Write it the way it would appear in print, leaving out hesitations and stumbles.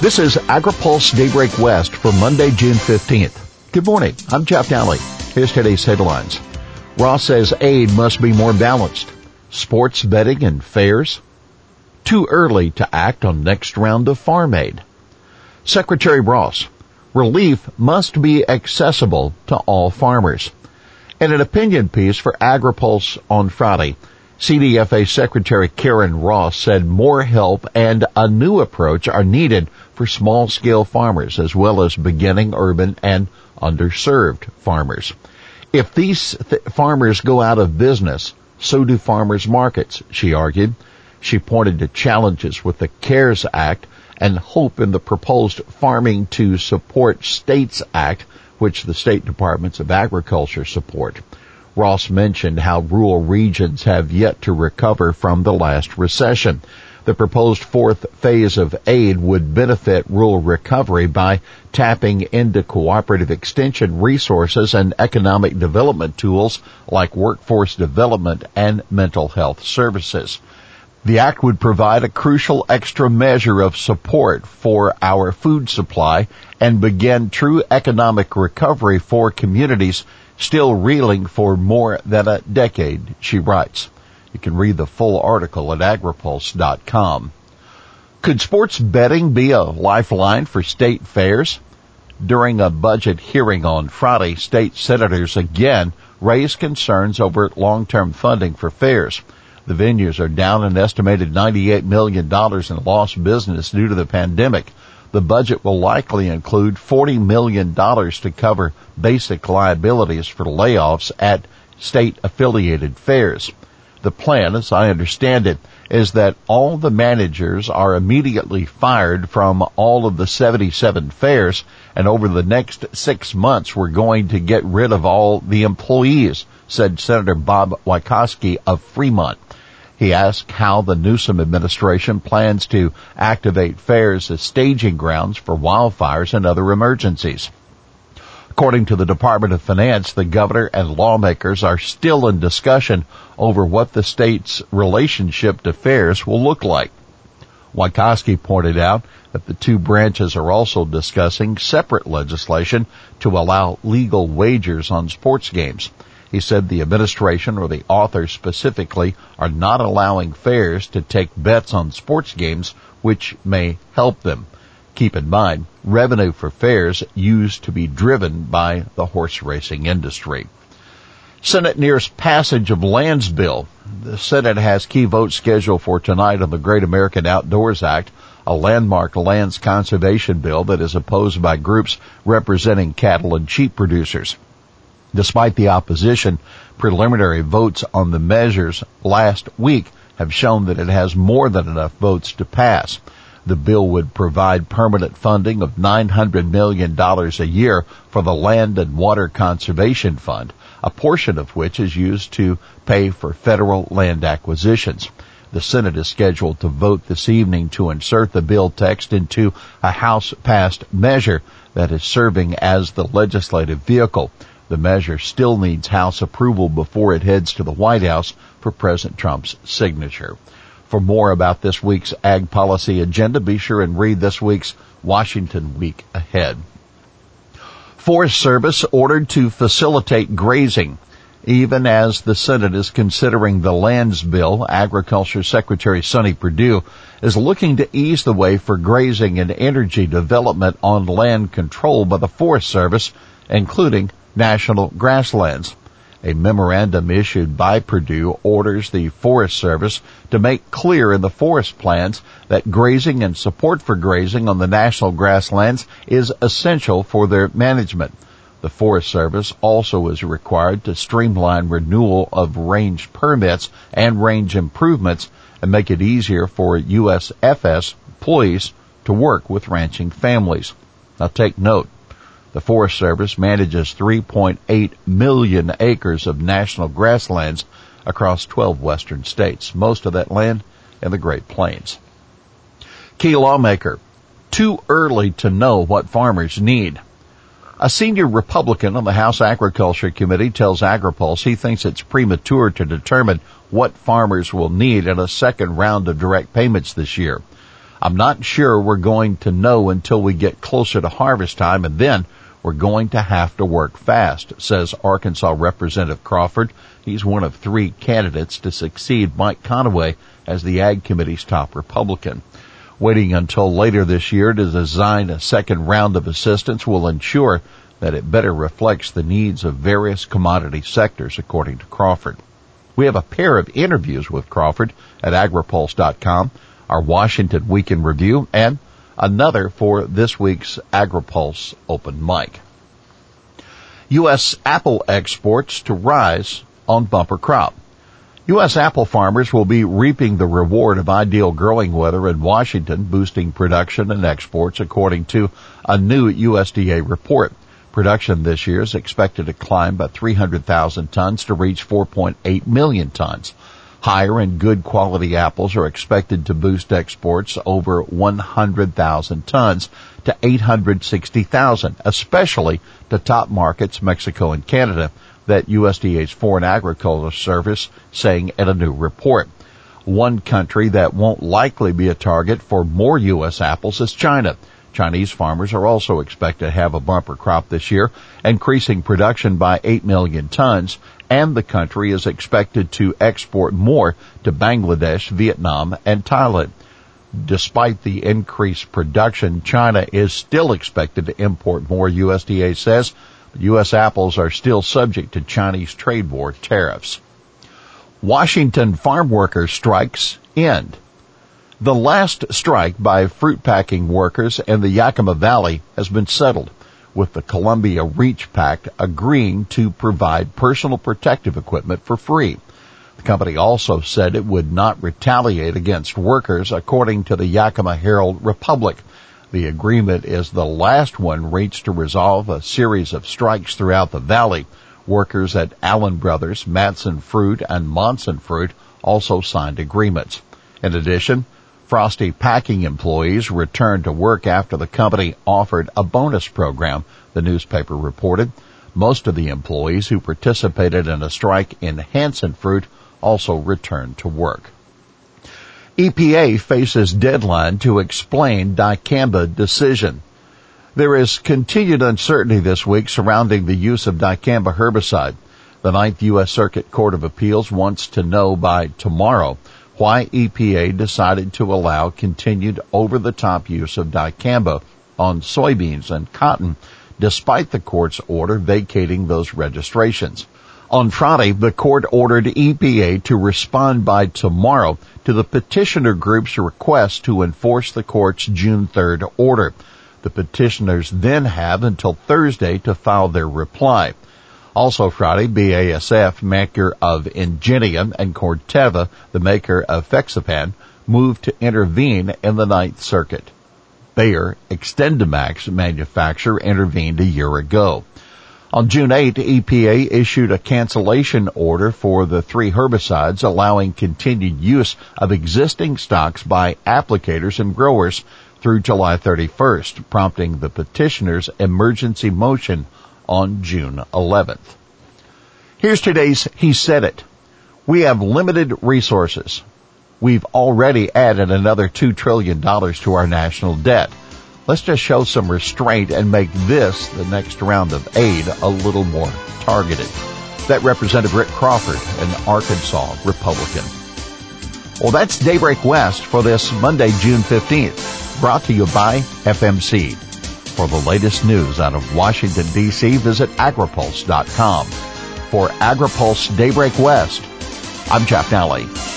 This is AgriPulse Daybreak West for Monday, June 15th. Good morning. I'm Chad Nally. Here's today's headlines. Ross says aid must be more balanced. Sports betting and fairs. Too early to act on next round of farm aid. Secretary Ross, relief must be accessible to all farmers. In an opinion piece for AgriPulse on Friday, CDFA Secretary Karen Ross said more help and a new approach are needed for small-scale farmers as well as beginning urban and underserved farmers. If these farmers go out of business, so do farmers' markets, she argued. She pointed to challenges with the CARES Act and hope in the proposed Farming to Support States Act, which the state departments of agriculture support. Ross mentioned how rural regions have yet to recover from the last recession. The proposed fourth phase of aid would benefit rural recovery by tapping into cooperative extension resources and economic development tools like workforce development and mental health services. The act would provide a crucial extra measure of support for our food supply and begin true economic recovery for communities still reeling for more than a decade, she writes. You can read the full article at agripulse.com. Could sports betting be a lifeline for state fairs? During a budget hearing on Friday, state senators again raised concerns over long-term funding for fairs. The venues are down an estimated $98 million in lost business due to the pandemic. The budget will likely include $40 million to cover basic liabilities for layoffs at state-affiliated fairs. The plan, as I understand it, is that all the managers are immediately fired from all of the 77 fairs, and over the next 6 months we're going to get rid of all the employees, said Senator Bob Wieckowski of Fremont. He asked how the Newsom administration plans to activate fairs as staging grounds for wildfires and other emergencies. According to the Department of Finance, the governor and lawmakers are still in discussion over what the state's relationship to fairs will look like. Wieckowski pointed out that the two branches are also discussing separate legislation to allow legal wagers on sports games. He said the administration, or the authors specifically, are not allowing fairs to take bets on sports games, which may help them. Keep in mind, revenue for fairs used to be driven by the horse racing industry. Senate nears passage of Lands Bill. The Senate has key votes scheduled for tonight on the Great American Outdoors Act, a landmark lands conservation bill that is opposed by groups representing cattle and sheep producers. Despite the opposition, preliminary votes on the measures last week have shown that it has more than enough votes to pass. The bill would provide permanent funding of $900 million a year for the Land and Water Conservation Fund, a portion of which is used to pay for federal land acquisitions. The Senate is scheduled to vote this evening to insert the bill text into a House-passed measure that is serving as the legislative vehicle. The measure still needs House approval before it heads to the White House for President Trump's signature. For more about this week's ag policy agenda, be sure and read this week's Washington Week Ahead. Forest Service ordered to facilitate grazing. Even as the Senate is considering the lands bill, Agriculture Secretary Sonny Perdue is looking to ease the way for grazing and energy development on land controlled by the Forest Service, including national grasslands. A memorandum issued by Perdue orders the Forest Service to make clear in the forest plans that grazing and support for grazing on the national grasslands is essential for their management. The Forest Service also is required to streamline renewal of range permits and range improvements and make it easier for USFS employees to work with ranching families. Now take note. The Forest Service manages 3.8 million acres of national grasslands across 12 western states, most of that land in the Great Plains. Key lawmaker, too early to know what farmers need. A senior Republican on the House Agriculture Committee tells AgriPulse he thinks it's premature to determine what farmers will need in a second round of direct payments this year. I'm not sure we're going to know until we get closer to harvest time, and then we're going to have to work fast, says Arkansas Representative Crawford. He's one of three candidates to succeed Mike Conaway as the Ag Committee's top Republican. Waiting until later this year to design a second round of assistance will ensure that it better reflects the needs of various commodity sectors, according to Crawford. We have a pair of interviews with Crawford at agripulse.com, our Washington Week in Review, and another for this week's AgriPulse Open Mic. U.S. apple exports to rise on bumper crop. U.S. apple farmers will be reaping the reward of ideal growing weather in Washington, boosting production and exports, according to a new USDA report. Production this year is expected to climb by 300,000 tons to reach 4.8 million tons. Higher and good quality apples are expected to boost exports over 100,000 tons to 860,000, especially to top markets, Mexico and Canada, that USDA's Foreign Agriculture Service saying in a new report. One country that won't likely be a target for more U.S. apples is China. Chinese farmers are also expected to have a bumper crop this year, increasing production by 8 million tons, and the country is expected to export more to Bangladesh, Vietnam, and Thailand. Despite the increased production, China is still expected to import more, USDA says. U.S. apples are still subject to Chinese trade war tariffs. Washington farm workers' strikes end. The last strike by fruit packing workers in the Yakima Valley has been settled, with the Columbia Reach Pact agreeing to provide personal protective equipment for free. The company also said it would not retaliate against workers, according to the Yakima Herald-Republic. The agreement is the last one reached to resolve a series of strikes throughout the valley. Workers at Allen Brothers, Madsen Fruit, and Monson Fruit also signed agreements. In addition, Frosty Packing employees returned to work after the company offered a bonus program, the newspaper reported. Most of the employees who participated in a strike in Hansen Fruit also returned to work. EPA faces deadline to explain dicamba decision. There is continued uncertainty this week surrounding the use of dicamba herbicide. The Ninth U.S. Circuit Court of Appeals wants to know by tomorrow why EPA decided to allow continued over-the-top use of dicamba on soybeans and cotton, despite the court's order vacating those registrations. On Friday, the court ordered EPA to respond by tomorrow to the petitioner group's request to enforce the court's June 3rd order. The petitioners then have until Thursday to file their reply. Also Friday, BASF, maker of Ingenium, and Corteva, the maker of Fexapan, moved to intervene in the Ninth Circuit. Bayer, Xtendimax manufacturer, intervened a year ago. On June 8, EPA issued a cancellation order for the three herbicides, allowing continued use of existing stocks by applicators and growers through July 31st, prompting the petitioner's emergency motion on June 11th. Here's today's He Said It. We have limited resources. We've already added another $2 trillion to our national debt. Let's just show some restraint and make this, the next round of aid, a little more targeted. That Representative Rick Crawford, an Arkansas Republican. Well, that's Daybreak West for this Monday, June 15th, brought to you by FMC. For the latest news out of Washington, D.C., visit agripulse.com. For AgriPulse Daybreak West, I'm Chad Nally.